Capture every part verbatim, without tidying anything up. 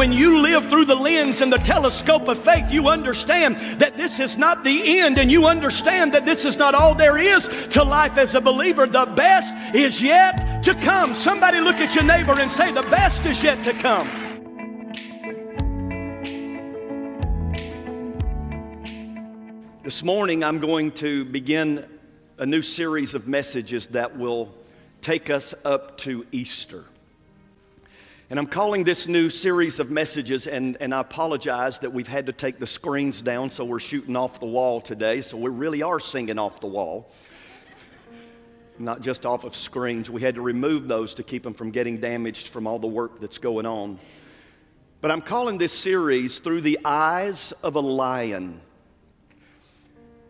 when you live through the lens and the telescope of faith, you understand that this is not the end, and you understand that this is not all there is to life as a believer. The best is yet to come. Somebody look at your neighbor and say, the best is yet to come. This morning, I'm going to begin a new series of messages that will take us up to Easter. And I'm calling this new series of messages, and, and I apologize that we've had to take the screens down, so we're shooting off the wall today, so we really are singing off the wall. Not just off of screens. We had to remove those to keep them from getting damaged from all the work that's going on. But I'm calling this series, Through the Eyes of a Lion.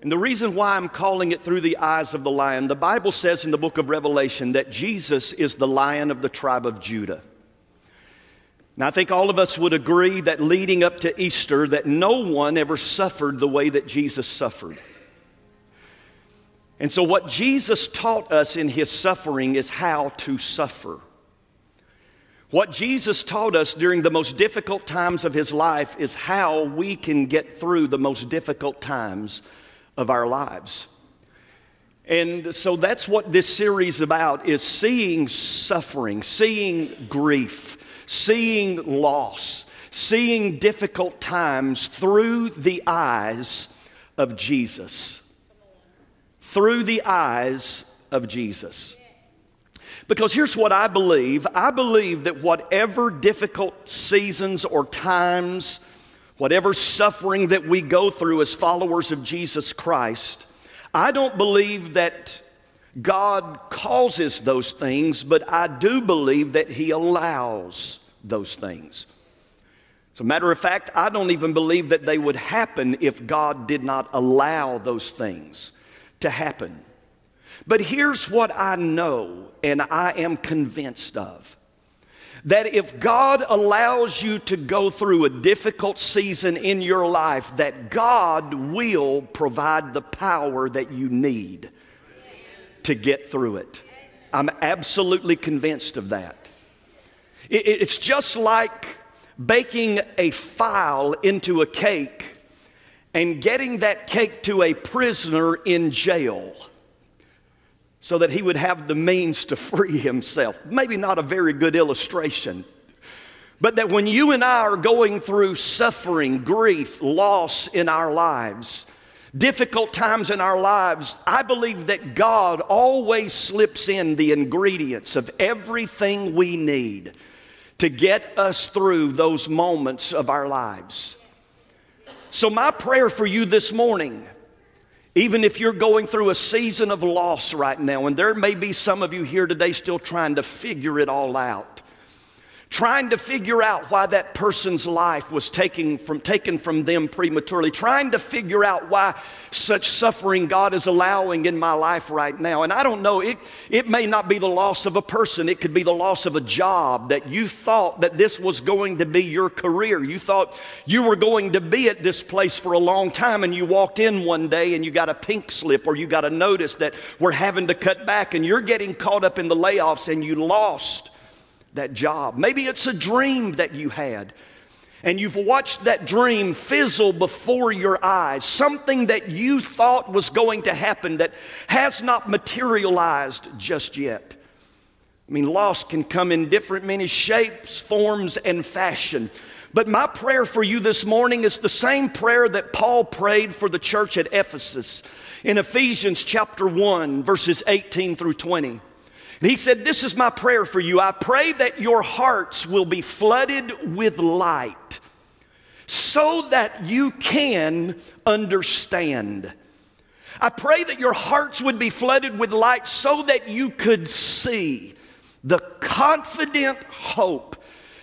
And the reason why I'm calling it Through the Eyes of the Lion, the Bible says in the book of Revelation that Jesus is the Lion of the tribe of Judah. Now, I think all of us would agree that leading up to Easter, that no one ever suffered the way that Jesus suffered. And so what Jesus taught us in his suffering is how to suffer. What Jesus taught us during the most difficult times of his life is how we can get through the most difficult times of our lives. And so that's what this series is about, is seeing suffering, seeing grief, seeing loss, seeing difficult times through the eyes of Jesus. Through the eyes of Jesus. Because here's what I believe. I believe that whatever difficult seasons or times, whatever suffering that we go through as followers of Jesus Christ, I don't believe that God causes those things, but I do believe that he allows those things. As a matter of fact, I don't even believe that they would happen if God did not allow those things to happen. But here's what I know, and I am convinced of, that if God allows you to go through a difficult season in your life, that God will provide the power that you need to get through it. I'm absolutely convinced of that. It's just like baking a file into a cake and getting that cake to a prisoner in jail so that he would have the means to free himself. Maybe not a very good illustration, but that when you and I are going through suffering, grief, loss in our lives, difficult times in our lives, I believe that God always slips in the ingredients of everything we need to get us through those moments of our lives. So my prayer for you this morning, even if you're going through a season of loss right now, and there may be some of you here today still trying to figure it all out, trying to figure out why that person's life was taken from, taken from them prematurely, trying to figure out why such suffering God is allowing in my life right now. And I don't know, it, it may not be the loss of a person. It could be the loss of a job that you thought that this was going to be your career. You thought you were going to be at this place for a long time, and you walked in one day and you got a pink slip, or you got a notice that we're having to cut back, and you're getting caught up in the layoffs, and you lost that job. Maybe it's a dream that you had, and you've watched that dream fizzle before your eyes. Something that you thought was going to happen that has not materialized just yet. I mean, loss can come in different many shapes, forms, and fashion. But my prayer for you this morning is the same prayer that Paul prayed for the church at Ephesus in Ephesians chapter one, verses eighteen through twenty. He said, this is my prayer for you. I pray that your hearts will be flooded with light so that you can understand. I pray that your hearts would be flooded with light so that you could see the confident hope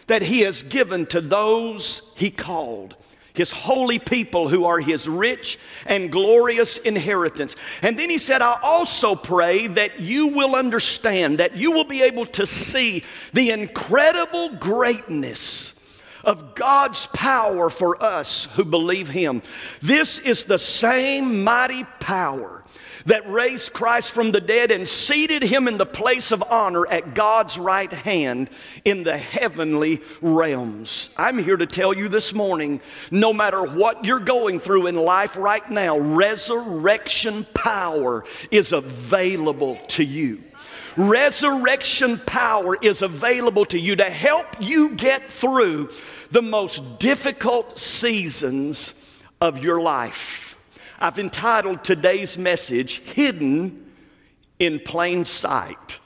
that he has given to those he called, his holy people who are his rich and glorious inheritance. And then he said, I also pray that you will understand, that you will be able to see the incredible greatness of God's power for us who believe him. This is the same mighty power that raised Christ from the dead and seated him in the place of honor at God's right hand in the heavenly realms. I'm here to tell you this morning, no matter what you're going through in life right now, resurrection power is available to you. Resurrection power is available to you to help you get through the most difficult seasons of your life. I've entitled today's message, Hidden in Plain Sight.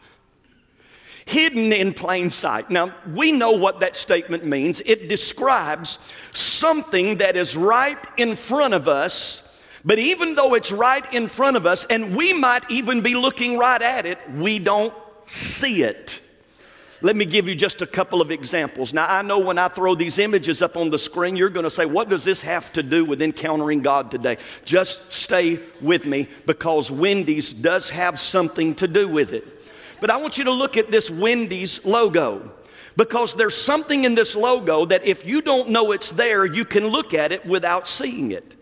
Hidden in plain sight. Now, we know what that statement means. It describes something that is right in front of us. But even though it's right in front of us, and we might even be looking right at it, we don't see it. Let me give you just a couple of examples. Now, I know when I throw these images up on the screen, you're going to say, what does this have to do with encountering God today? Just stay with me, because Wendy's does have something to do with it. But I want you to look at this Wendy's logo, because there's something in this logo that if you don't know it's there, you can look at it without seeing it.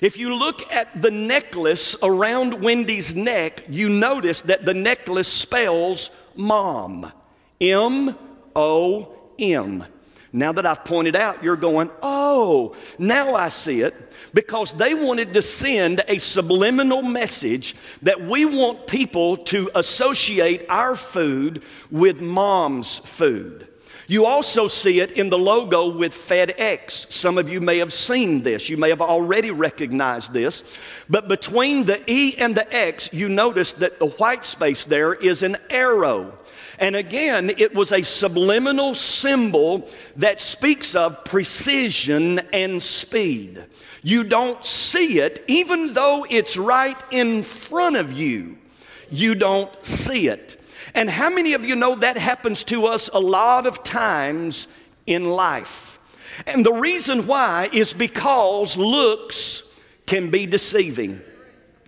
If you look at the necklace around Wendy's neck, you notice that the necklace spells mom, M O M. Now that I've pointed out, you're going, oh, now I see it, because they wanted to send a subliminal message that we want people to associate our food with mom's food. You also see it in the logo with FedEx. Some of you may have seen this. You may have already recognized this. But between the E and the X, you notice that the white space there is an arrow. And again, it was a subliminal symbol that speaks of precision and speed. You don't see it, even though it's right in front of you. You don't see it. And how many of you know that happens to us a lot of times in life? And the reason why is because looks can be deceiving.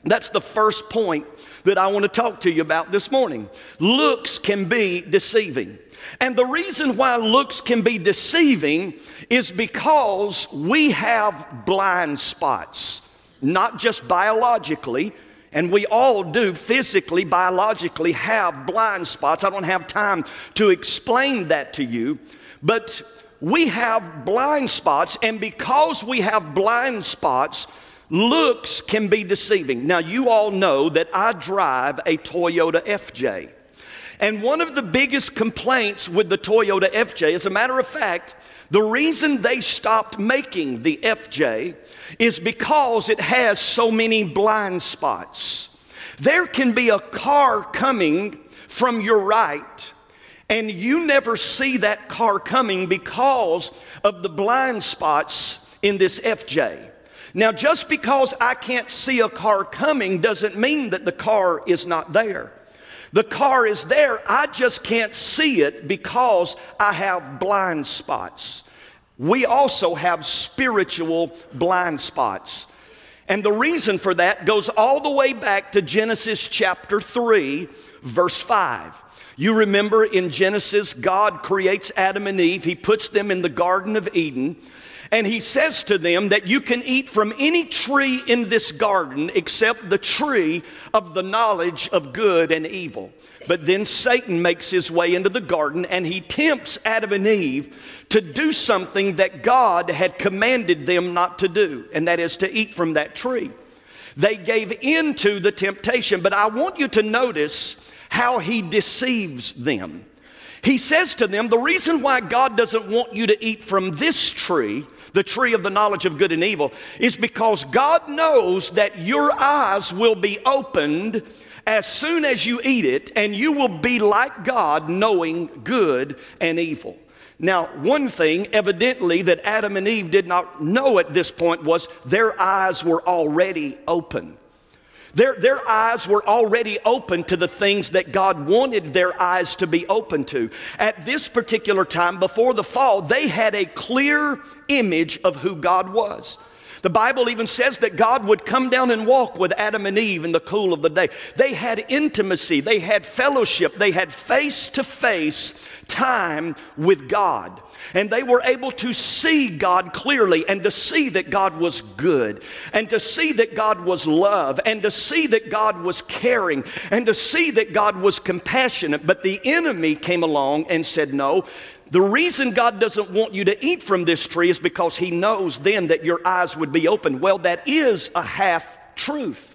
That's the first point that I want to talk to you about this morning. Looks can be deceiving. And the reason why looks can be deceiving is because we have blind spots, not just biologically. And we all do physically, biologically have blind spots. I don't have time to explain that to you. But we have blind spots, and because we have blind spots, looks can be deceiving. Now, you all know that I drive a Toyota F J. And one of the biggest complaints with the Toyota F J, as a matter of fact, the reason they stopped making the F J is because it has so many blind spots. There can be a car coming from your right, and you never see that car coming because of the blind spots in this F J. Now, just because I can't see a car coming doesn't mean that the car is not there. The car is there, I just can't see it because I have blind spots. We also have spiritual blind spots. And the reason for that goes all the way back to Genesis chapter three, verse five. You remember in Genesis, God creates Adam and Eve. He puts them in the Garden of Eden. And he says to them that you can eat from any tree in this garden except the tree of the knowledge of good and evil. But then Satan makes his way into the garden, and he tempts Adam and Eve to do something that God had commanded them not to do, and that is to eat from that tree. They gave in to the temptation, but I want you to notice how he deceives them. He says to them, the reason why God doesn't want you to eat from this tree, the tree of the knowledge of good and evil, is because God knows that your eyes will be opened as soon as you eat it, and you will be like God, knowing good and evil. Now, one thing evidently that Adam and Eve did not know at this point was their eyes were already open. Their, their eyes were already open to the things that God wanted their eyes to be open to. At this particular time, before the fall, they had a clear image of who God was. The Bible even says that God would come down and walk with Adam and Eve in the cool of the day. They had intimacy, they had fellowship, they had face-to-face time with God. And they were able to see God clearly, and to see that God was good, and to see that God was love, and to see that God was caring, and to see that God was compassionate. But the enemy came along and said, no, the reason God doesn't want you to eat from this tree is because he knows then that your eyes would be open. Well, that is a half-truth.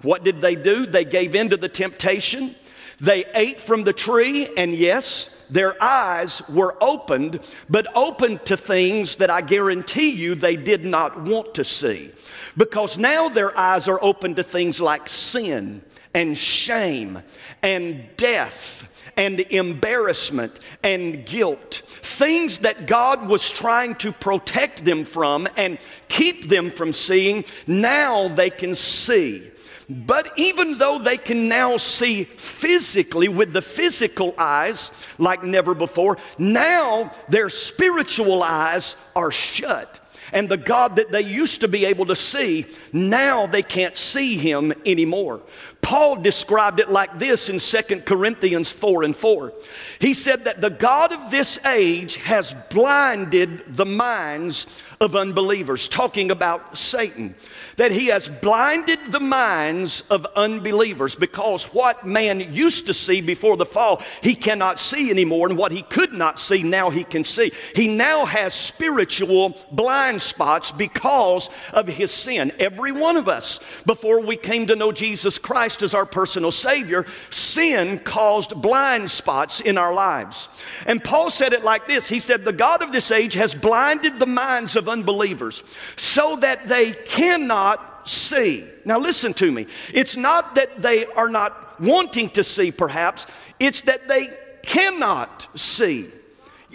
What did they do? They gave in to the temptation. They ate from the tree, and yes, their eyes were opened, but opened to things that I guarantee you they did not want to see. Because now their eyes are open to things like sin and shame and death and embarrassment and guilt. Things that God was trying to protect them from and keep them from seeing, now they can see. But even though they can now see physically with the physical eyes like never before, now their spiritual eyes are shut. And the God that they used to be able to see, now they can't see him anymore. Paul described it like this in Second Corinthians four and four. He said that the God of this age has blinded the minds of unbelievers, talking about Satan, that he has blinded the minds of unbelievers, because what man used to see before the fall, he cannot see anymore, and what he could not see, now he can see. He now has spiritual blind spots because of his sin. Every one of us, before we came to know Jesus Christ as our personal Savior, sin caused blind spots in our lives. And Paul said it like this. He said, the God of this age has blinded the minds of unbelievers so that they cannot see. Now listen to me. It's not that they are not wanting to see, perhaps. It's that they cannot see.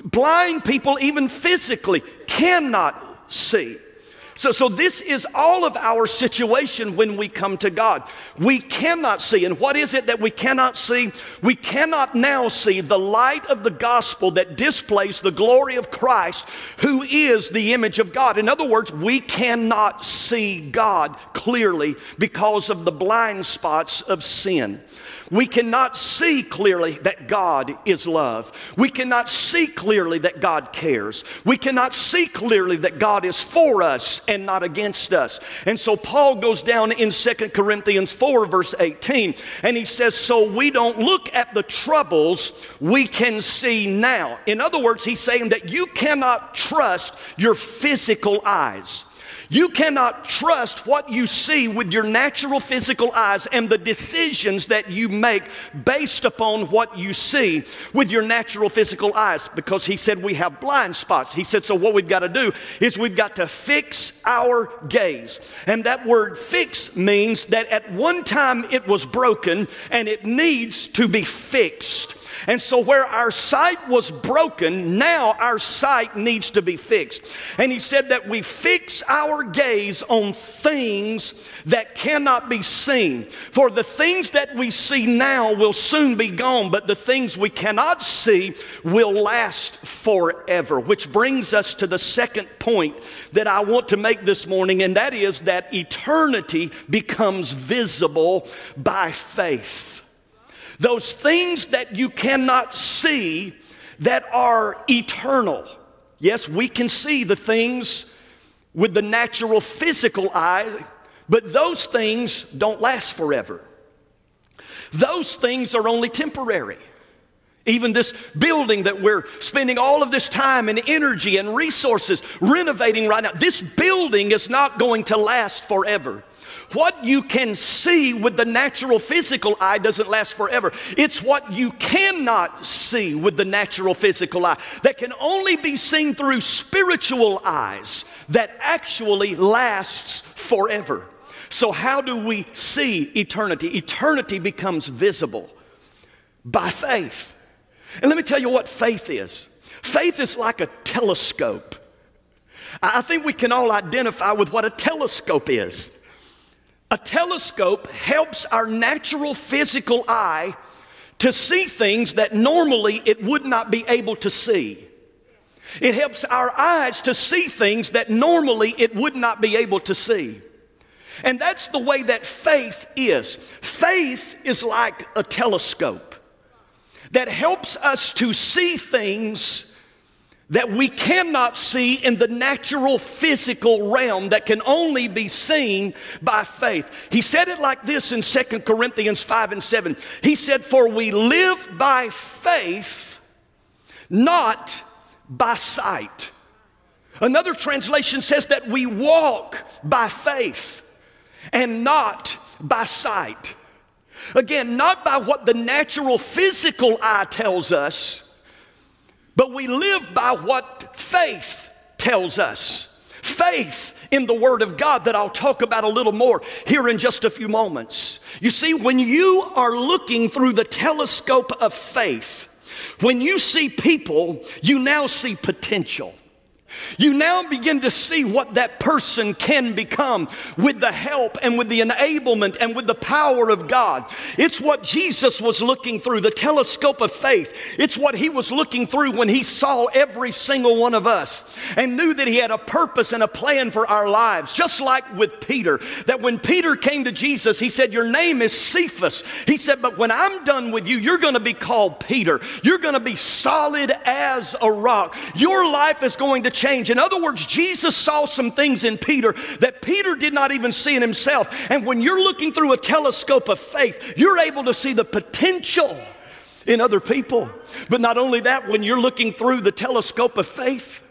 Blind people, even physically, cannot see. So, so this is all of our situation when we come to God. We cannot see. And what is it that we cannot see? We cannot now see the light of the gospel that displays the glory of Christ, who is the image of God. In other words, we cannot see God clearly because of the blind spots of sin. We cannot see clearly that God is love. We cannot see clearly that God cares. We cannot see clearly that God is for us and not against us. And so Paul goes down in Second Corinthians four verse eighteen, and he says, so we don't look at the troubles we can see now. In other words, he's saying that you cannot trust your physical eyes. You cannot trust what you see with your natural physical eyes and the decisions that you make based upon what you see with your natural physical eyes, because he said we have blind spots. He said, so what we've got to do is we've got to fix our gaze. And that word fix means that at one time it was broken and it needs to be fixed. And so where our sight was broken, now our sight needs to be fixed. And he said that we fix our gaze on things that cannot be seen. For the things that we see now will soon be gone, but the things we cannot see will last forever. Which brings us to the second point that I want to make this morning, and that is that eternity becomes visible by faith. Those things that you cannot see that are eternal. Yes, we can see the things with the natural physical eye, but those things don't last forever. Those things are only temporary. Even this building that we're spending all of this time and energy and resources renovating right now, this building is not going to last forever. What you can see with the natural physical eye doesn't last forever. It's what you cannot see with the natural physical eye that can only be seen through spiritual eyes that actually lasts forever. So how do we see eternity? Eternity becomes visible by faith. And let me tell you what faith is. Faith is like a telescope. I think we can all identify with what a telescope is. A telescope helps our natural physical eye to see things that normally it would not be able to see. It helps our eyes to see things that normally it would not be able to see. And that's the way that faith is. Faith is like a telescope that helps us to see things that we cannot see in the natural physical realm, that can only be seen by faith. He said it like this in Second Corinthians five and seven. He said, "For we live by faith, not by sight." Another translation says that we walk by faith and not by sight. Again, not by what the natural physical eye tells us, but we live by what faith tells us. Faith in the Word of God that I'll talk about a little more here in just a few moments. You see, when you are looking through the telescope of faith, when you see people, you now see potential. You now begin to see what that person can become with the help and with the enablement and with the power of God. It's what Jesus was looking through, the telescope of faith. It's what he was looking through when he saw every single one of us and knew that he had a purpose and a plan for our lives. Just like with Peter, that when Peter came to Jesus, he said, "Your name is Cephas." He said, "But when I'm done with you, you're going to be called Peter. You're going to be solid as a rock. Your life is going to change." In other words, Jesus saw some things in Peter that Peter did not even see in himself. And when you're looking through a telescope of faith, you're able to see the potential in other people. But not only that, when you're looking through the telescope of faith,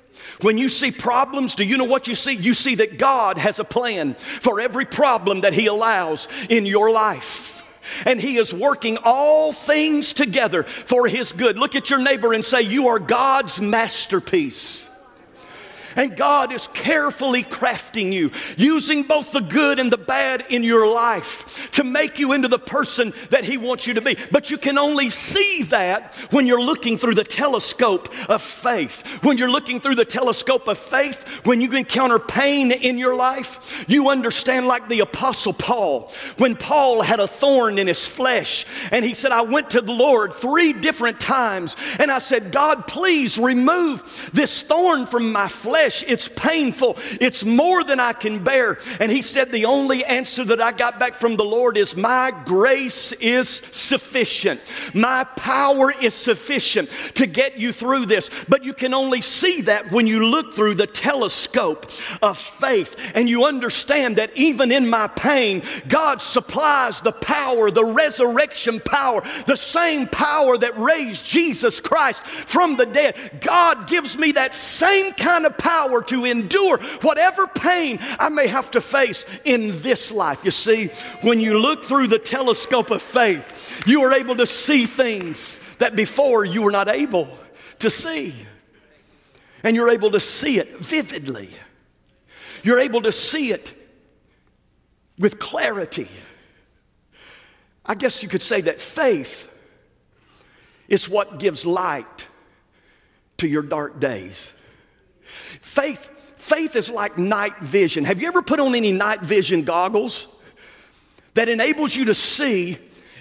when you see problems, do you know what you see? You see that God has a plan for every problem that he allows in your life. And he is working all things together for his good. Look at your neighbor and say, "You are God's masterpiece." And God is carefully crafting you, using both the good and the bad in your life to make you into the person that he wants you to be. But you can only see that when you're looking through the telescope of faith. When you're looking through the telescope of faith, when you encounter pain in your life, you understand, like the Apostle Paul. When Paul had a thorn in his flesh, and he said, "I went to the Lord three different times, and I said, God, please remove this thorn from my flesh. It's painful. It's more than I can bear." And he said, "The only answer that I got back from the Lord is, my grace is sufficient. My power is sufficient to get you through this." But you can only see that when you look through the telescope of faith, and you understand that even in my pain, God supplies the power, the resurrection power, the same power that raised Jesus Christ from the dead. God gives me that same kind of power. Power to endure whatever pain I may have to face in this life. You see, when you look through the telescope of faith, you are able to see things that before you were not able to see. And you're able to see it vividly. You're able to see it with clarity. I guess you could say that faith is what gives light to your dark days. Faith, faith is like night vision. Have you ever put on any night vision goggles that enables you to see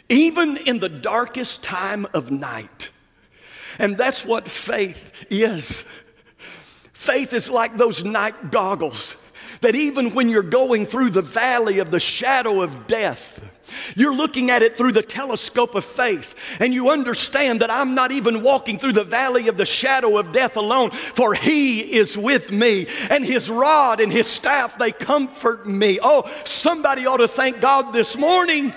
even in the darkest time of night? And that's what faith is. Faith is like those night goggles that even when you're going through the valley of the shadow of death, you're looking at it through the telescope of faith, and you understand that I'm not even walking through the valley of the shadow of death alone, for he is with me, and his rod and his staff, they comfort me. Oh, somebody ought to thank God this morning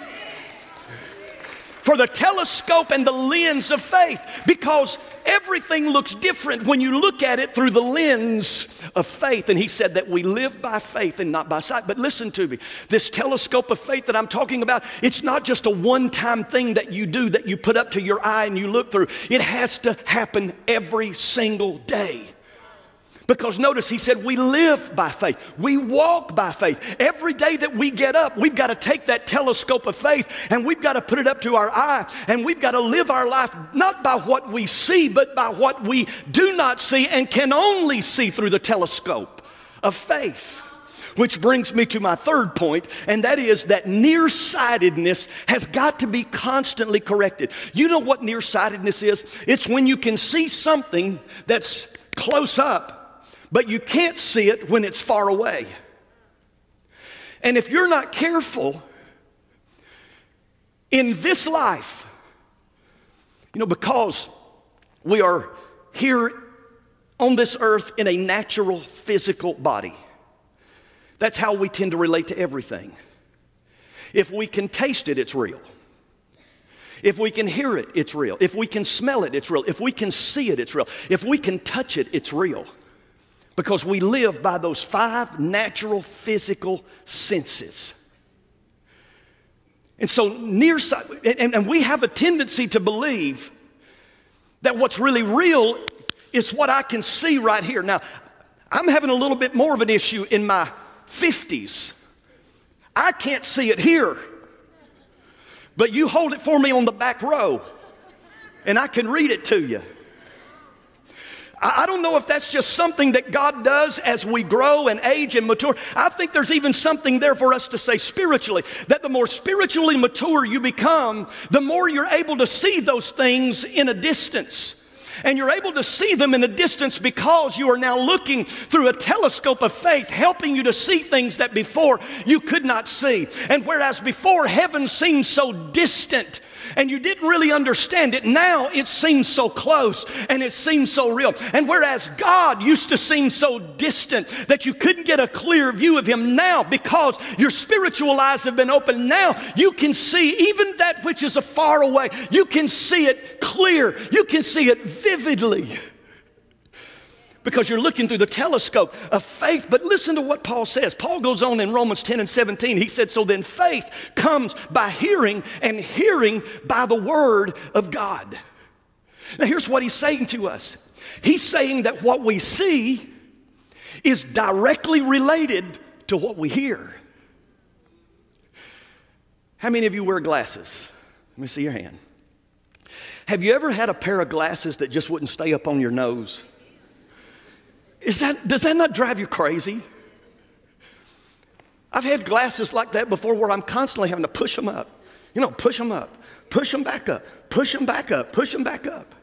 for the telescope and the lens of faith, because everything looks different when you look at it through the lens of faith. And he said that we live by faith and not by sight. But listen to me, this telescope of faith that I'm talking about, it's not just a one-time thing that you do, that you put up to your eye and you look through. It has to happen every single day. Because notice, he said, we live by faith. We walk by faith. Every day that we get up, we've got to take that telescope of faith and we've got to put it up to our eye, and we've got to live our life not by what we see, but by what we do not see and can only see through the telescope of faith. Which brings me to my third point, and that is that nearsightedness has got to be constantly corrected. You know what nearsightedness is? It's when you can see something that's close up, but you can't see it when it's far away. And if you're not careful in this life, you know, because we are here on this earth in a natural physical body, that's how we tend to relate to everything. If we can taste it, it's real. If we can hear it, it's real. If we can smell it, it's real. If we can see it, it's real. If we can touch it, it's real. Because we live by those five natural physical senses. And so nearsight, and, and we have a tendency to believe that what's really real is what I can see right here. Now, I'm having a little bit more of an issue in my fifties. I can't see it here, but you hold it for me on the back row, and I can read it to you. I don't know if that's just something that God does as we grow and age and mature. I think there's even something there for us to say spiritually, that the more spiritually mature you become, the more you're able to see those things in a distance. And you're able to see them in a distance because you are now looking through a telescope of faith, helping you to see things that before you could not see. And whereas before heaven seemed so distant and you didn't really understand it, now it seems so close and it seems so real. And whereas God used to seem so distant that you couldn't get a clear view of him, now because your spiritual eyes have been opened, now you can see even that which is afar away. You can see it clear. You can see it vividly because you're looking through the telescope of faith. But listen to what Paul says. Paul goes on in Romans ten and seventeen. He said, so then faith comes by hearing, and hearing by the word of God. Now here's what he's saying to us. He's saying that what we see is directly related to what we hear. How many of you wear glasses? Let me see your hand. Have you ever had a pair of glasses that just wouldn't stay up on your nose? Is that, does that not drive you crazy? I've had glasses like that before where I'm constantly having to push them up. You know, push them up, push them back up, push them back up, push them back up.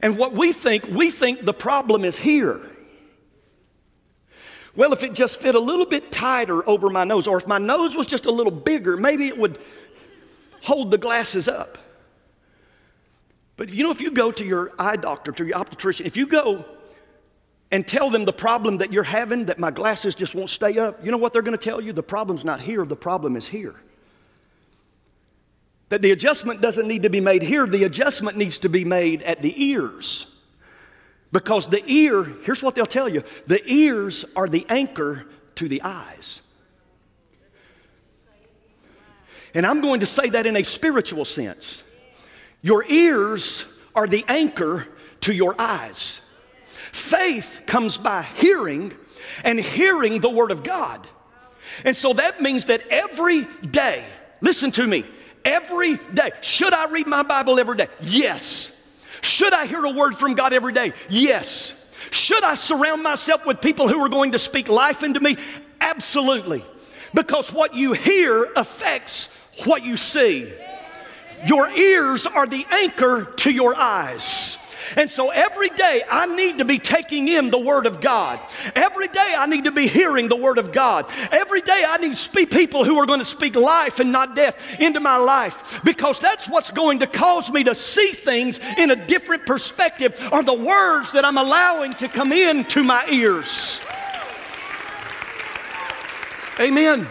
And what we think, we think the problem is here. Well, if it just fit a little bit tighter over my nose, or if my nose was just a little bigger, maybe it would hold the glasses up. But you know, if you go to your eye doctor, to your optometrician, if you go and tell them the problem that you're having, that my glasses just won't stay up, you know what they're going to tell you? The problem's not here, the problem is here. That the adjustment doesn't need to be made here, the adjustment needs to be made at the ears. Because the ear, here's what they'll tell you, the ears are the anchor to the eyes. And I'm going to say that in a spiritual sense. Your ears are the anchor to your eyes. Faith comes by hearing, and hearing the Word of God. And so that means that every day, listen to me, every day, should I read my Bible every day? Yes. Should I hear a word from God every day? Yes. Should I surround myself with people who are going to speak life into me? Absolutely. Because what you hear affects what you see. Your ears are the anchor to your eyes. And so every day I need to be taking in the Word of God. Every day I need to be hearing the Word of God. Every day I need to be people who are going to speak life and not death into my life, because that's what's going to cause me to see things in a different perspective, are the words that I'm allowing to come in to my ears. Amen.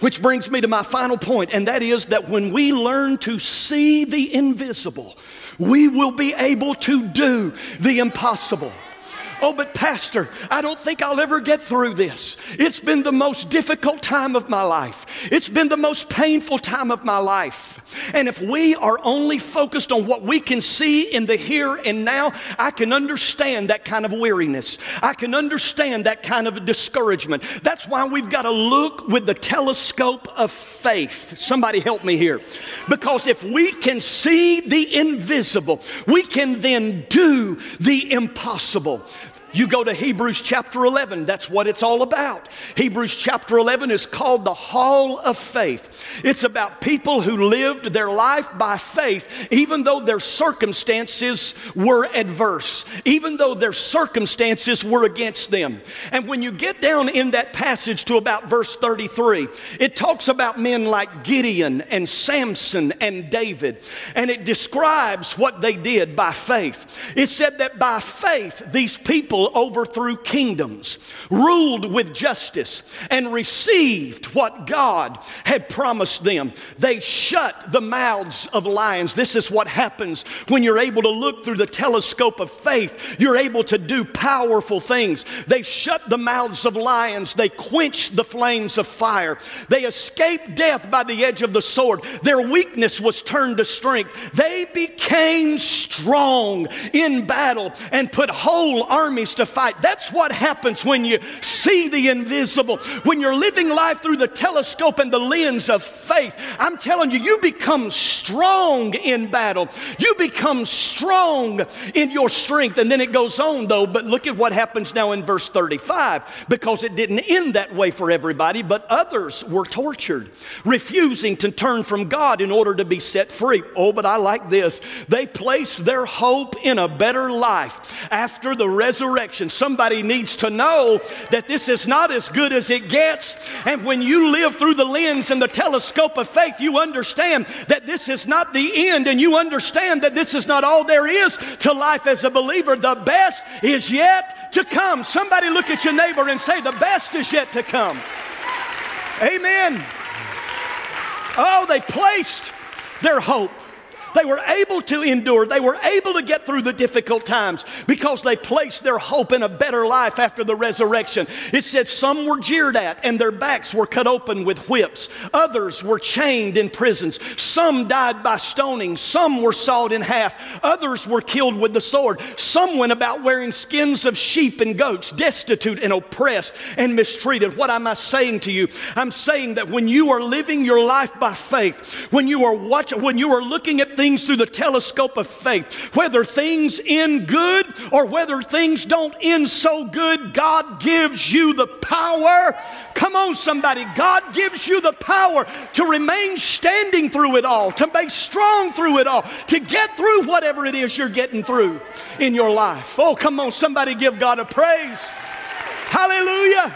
Which brings me to my final point, and that is that when we learn to see the invisible, we will be able to do the impossible. Oh, but Pastor, I don't think I'll ever get through this. It's been the most difficult time of my life. It's been the most painful time of my life. And if we are only focused on what we can see in the here and now, I can understand that kind of weariness. I can understand that kind of discouragement. That's why we've got to look with the telescope of faith. Somebody help me here. Because if we can see the invisible, we can then do the impossible. You go to Hebrews chapter eleven, that's what it's all about. Hebrews chapter eleven is called the Hall of Faith. It's about people who lived their life by faith, even though their circumstances were adverse, even though their circumstances were against them. And when you get down in that passage to about verse thirty-three, it talks about men like Gideon and Samson and David, and it describes what they did by faith. It said that by faith, these people overthrew kingdoms, ruled with justice, and received what God had promised them. They shut the mouths of lions. This is what happens when you're able to look through the telescope of faith. You're able to do powerful things. They shut the mouths of lions. They quenched the flames of fire. They escaped death by the edge of the sword. Their weakness was turned to strength. They became strong in battle and put whole armies to fight. That's what happens when you see the invisible, when you're living life through the telescope and the lens of faith. I'm telling you, you become strong in battle. You become strong in your strength. And then it goes on though, but look at what happens now in verse thirty-five, because it didn't end that way for everybody, but others were tortured, refusing to turn from God in order to be set free. Oh, but I like this. They placed their hope in a better life after the resurrection. Somebody needs to know that this is not as good as it gets. And when you live through the lens and the telescope of faith, you understand that this is not the end, and you understand that this is not all there is to life as a believer. The best is yet to come. Somebody look at your neighbor and say, the best is yet to come. Amen. Oh, they placed their hope. They were able to endure. They were able to get through the difficult times because they placed their hope in a better life after the resurrection. It said some were jeered at and their backs were cut open with whips. Others were chained in prisons. Some died by stoning. Some were sawed in half. Others were killed with the sword. Some went about wearing skins of sheep and goats, destitute and oppressed and mistreated. What am I saying to you? I'm saying that when you are living your life by faith, when you are watching, when you are looking at things through the telescope of faith, whether things end good or whether things don't end so good, God gives you the power. Come on, somebody. God gives you the power to remain standing through it all, to be strong through it all, to get through whatever it is you're getting through in your life. Oh, come on, somebody give God a praise. Hallelujah.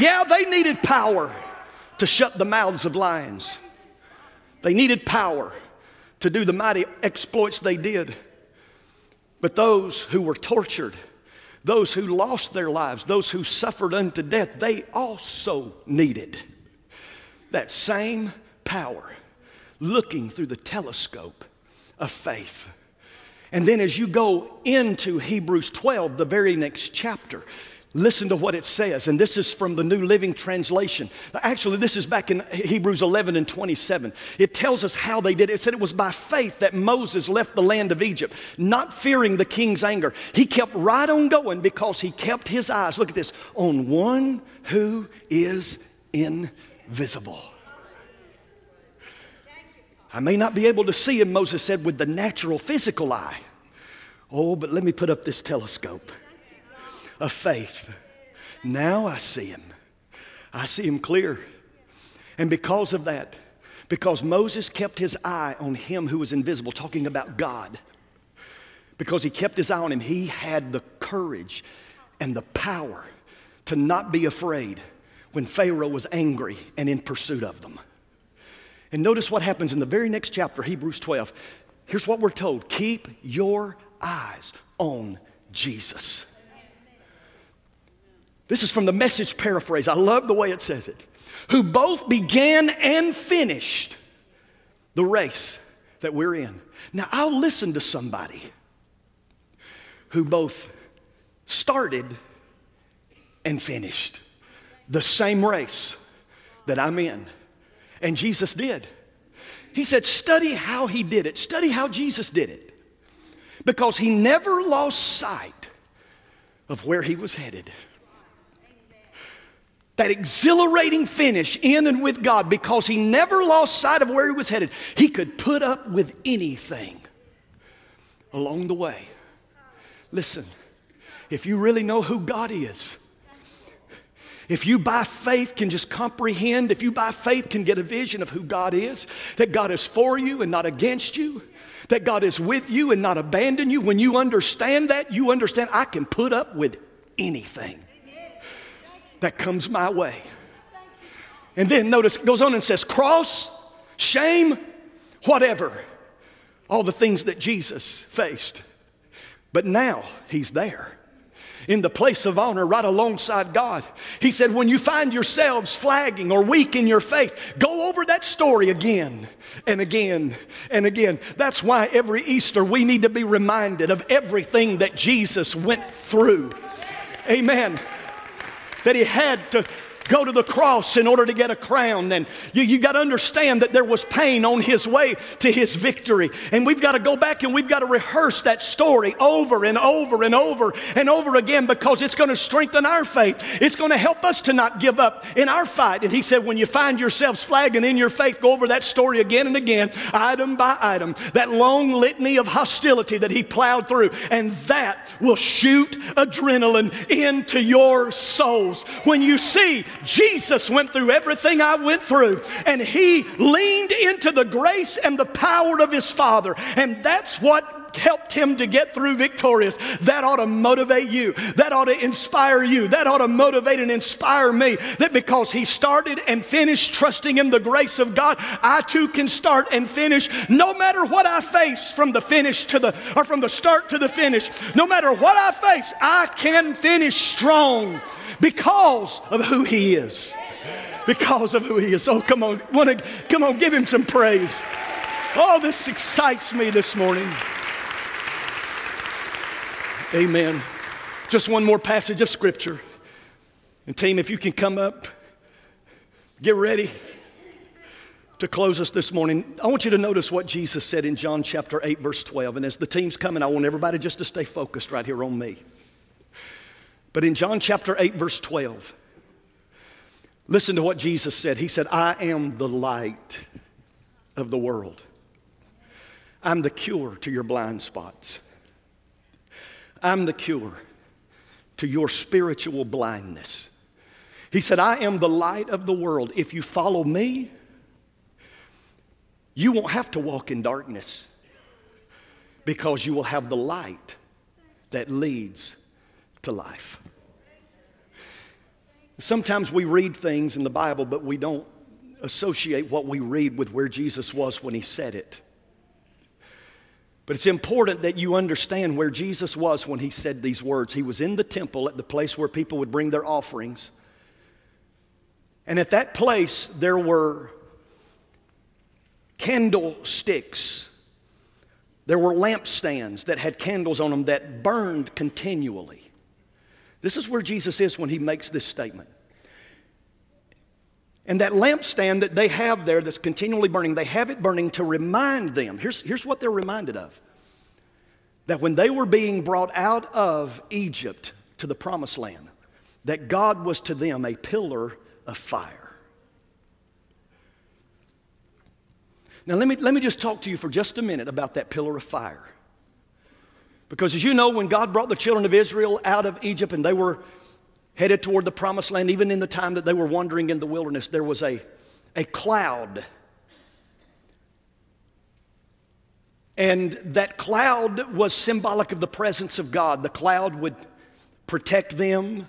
Yeah, they needed power to shut the mouths of lions. They needed power to do the mighty exploits they did. But those who were tortured, those who lost their lives, those who suffered unto death, they also needed that same power, looking through the telescope of faith. And then as you go into Hebrews twelve, the very next chapter, listen to what it says, and this is from the New Living Translation. Actually, this is back in Hebrews eleven and twenty-seven. It tells us how they did it. It said it was by faith that Moses left the land of Egypt, not fearing the king's anger. He kept right on going because he kept his eyes, look at this, on one who is invisible. I may not be able to see him, Moses said, with the natural physical eye. Oh, but let me put up this telescope of faith. Now I see him. I see him clear. And because of that, because Moses kept his eye on him who was invisible, talking about God, because he kept his eye on him, he had the courage and the power to not be afraid when Pharaoh was angry and in pursuit of them. And notice what happens in the very next chapter, Hebrews twelve. Here's what we're told. Keep your eyes on Jesus. This is from the Message paraphrase. I love the way it says it. Who both began and finished the race that we're in. Now, I'll listen to somebody who both started and finished the same race that I'm in. And Jesus did. He said, study how he did it. Study how Jesus did it. Because he never lost sight of where he was headed. That exhilarating finish in and with God, because he never lost sight of where he was headed. He could put up with anything along the way. Listen, if you really know who God is, if you by faith can just comprehend, if you by faith can get a vision of who God is, that God is for you and not against you, that God is with you and not abandon you, when you understand that, you understand I can put up with anything that comes my way. And then notice, it goes on and says, cross, shame, whatever. All the things that Jesus faced. But now he's there. In the place of honor, right alongside God. He said, when you find yourselves flagging or weak in your faith, go over that story again and again and again. That's why every Easter we need to be reminded of everything that Jesus went through. Amen. That he had to go to the cross in order to get a crown. And you, you got to understand that there was pain on his way to his victory. And we've got to go back and we've got to rehearse that story over and over and over and over again, because it's going to strengthen our faith. It's going to help us to not give up in our fight. And he said, when you find yourselves flagging in your faith, go over that story again and again, item by item, that long litany of hostility that he plowed through. And that will shoot adrenaline into your souls. When you see Jesus went through everything I went through, and he leaned into the grace and the power of his Father, and that's what helped him to get through victorious. That ought to motivate you. That ought to inspire you. That ought to motivate and inspire me, that because he started and finished trusting in the grace of God, I too can start and finish, no matter what I face from the finish to the, or from the start to the finish. No matter what I face, I can finish strong because of who he is. Because of who he is. Oh, come on. Wanna, come on, give him some praise. Oh, this excites me this morning. Amen. Just one more passage of Scripture. And team, if you can come up, get ready to close us this morning. I want you to notice what Jesus said in John chapter eight, verse twelve. And as the team's coming, I want everybody just to stay focused right here on me. But in John chapter eight, verse twelve, listen to what Jesus said. He said, I am the light of the world. I'm the cure to your blind spots. I'm the cure to your spiritual blindness. He said, I am the light of the world. If you follow me, you won't have to walk in darkness, because you will have the light that leads to life. Sometimes we read things in the Bible, but we don't associate what we read with where Jesus was when he said it. But it's important that you understand where Jesus was when he said these words. He was in the temple at the place where people would bring their offerings. And at that place, there were candlesticks. There were lampstands that had candles on them that burned continually. This is where Jesus is when he makes this statement. And that lampstand that they have there that's continually burning, they have it burning to remind them. Here's, here's what they're reminded of. That when they were being brought out of Egypt to the promised land, that God was to them a pillar of fire. Now let me, let me just talk to you for just a minute about that pillar of fire. Because as you know, when God brought the children of Israel out of Egypt and they were headed toward the promised land, even in the time that they were wandering in the wilderness, there was a, a cloud. And that cloud was symbolic of the presence of God. The cloud would protect them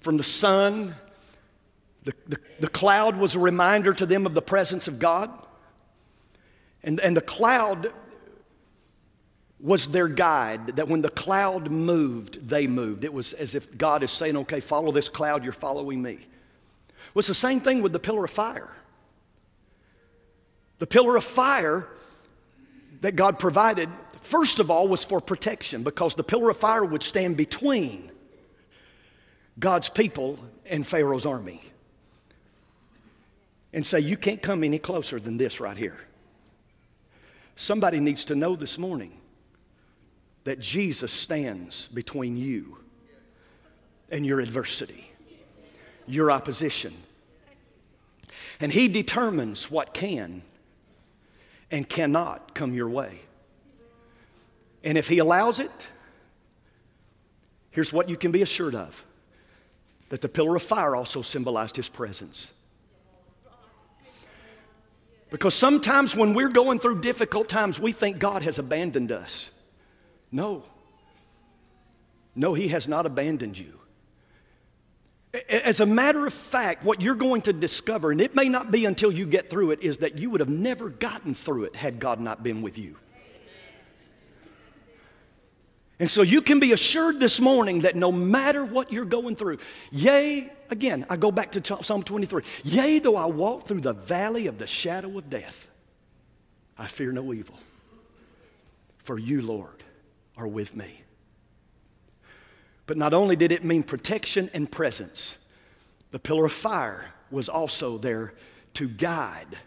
from the sun. The, the, the cloud was a reminder to them of the presence of God. And, and the cloud was their guide, that when the cloud moved, they moved. It was as if God is saying, okay, follow this cloud, you're following me. Well, it's the same thing with the pillar of fire. The pillar of fire that God provided, first of all, was for protection, because the pillar of fire would stand between God's people and Pharaoh's army and say, you can't come any closer than this right here. Somebody needs to know this morning that Jesus stands between you and your adversity, your opposition. And he determines what can and cannot come your way. And if he allows it, here's what you can be assured of, that the pillar of fire also symbolized his presence. Because sometimes when we're going through difficult times, we think God has abandoned us. No. No, he has not abandoned you. As a matter of fact, what you're going to discover, and it may not be until you get through it, is that you would have never gotten through it had God not been with you. And so you can be assured this morning that no matter what you're going through, yea, again, I go back to Psalm twenty-three, yea, though I walk through the valley of the shadow of death, I fear no evil, for you, Lord, are with me. But not only did it mean protection and presence, the pillar of fire was also there to guide,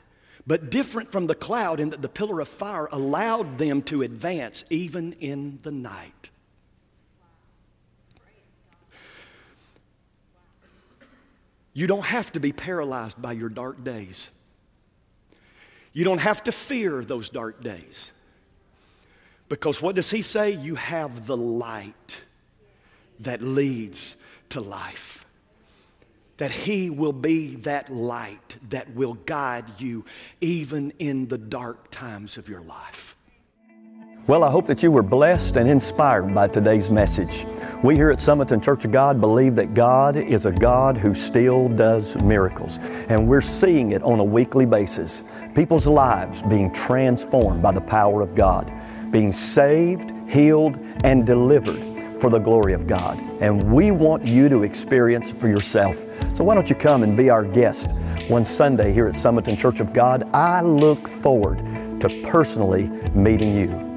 but different from the cloud in that the pillar of fire allowed them to advance even in the night. You don't have to be paralyzed by your dark days. You don't have to fear those dark days. Because what does he say? You have the light that leads to life. That he will be that light that will guide you even in the dark times of your life. Well, I hope that you were blessed and inspired by today's message. We here at Summerton Church of God believe that God is a God who still does miracles, and we're seeing it on a weekly basis. People's lives being transformed by the power of God, being saved, healed, and delivered for the glory of God. And we want you to experience for yourself. So why don't you come and be our guest one Sunday here at Summerton Church of God. I look forward to personally meeting you.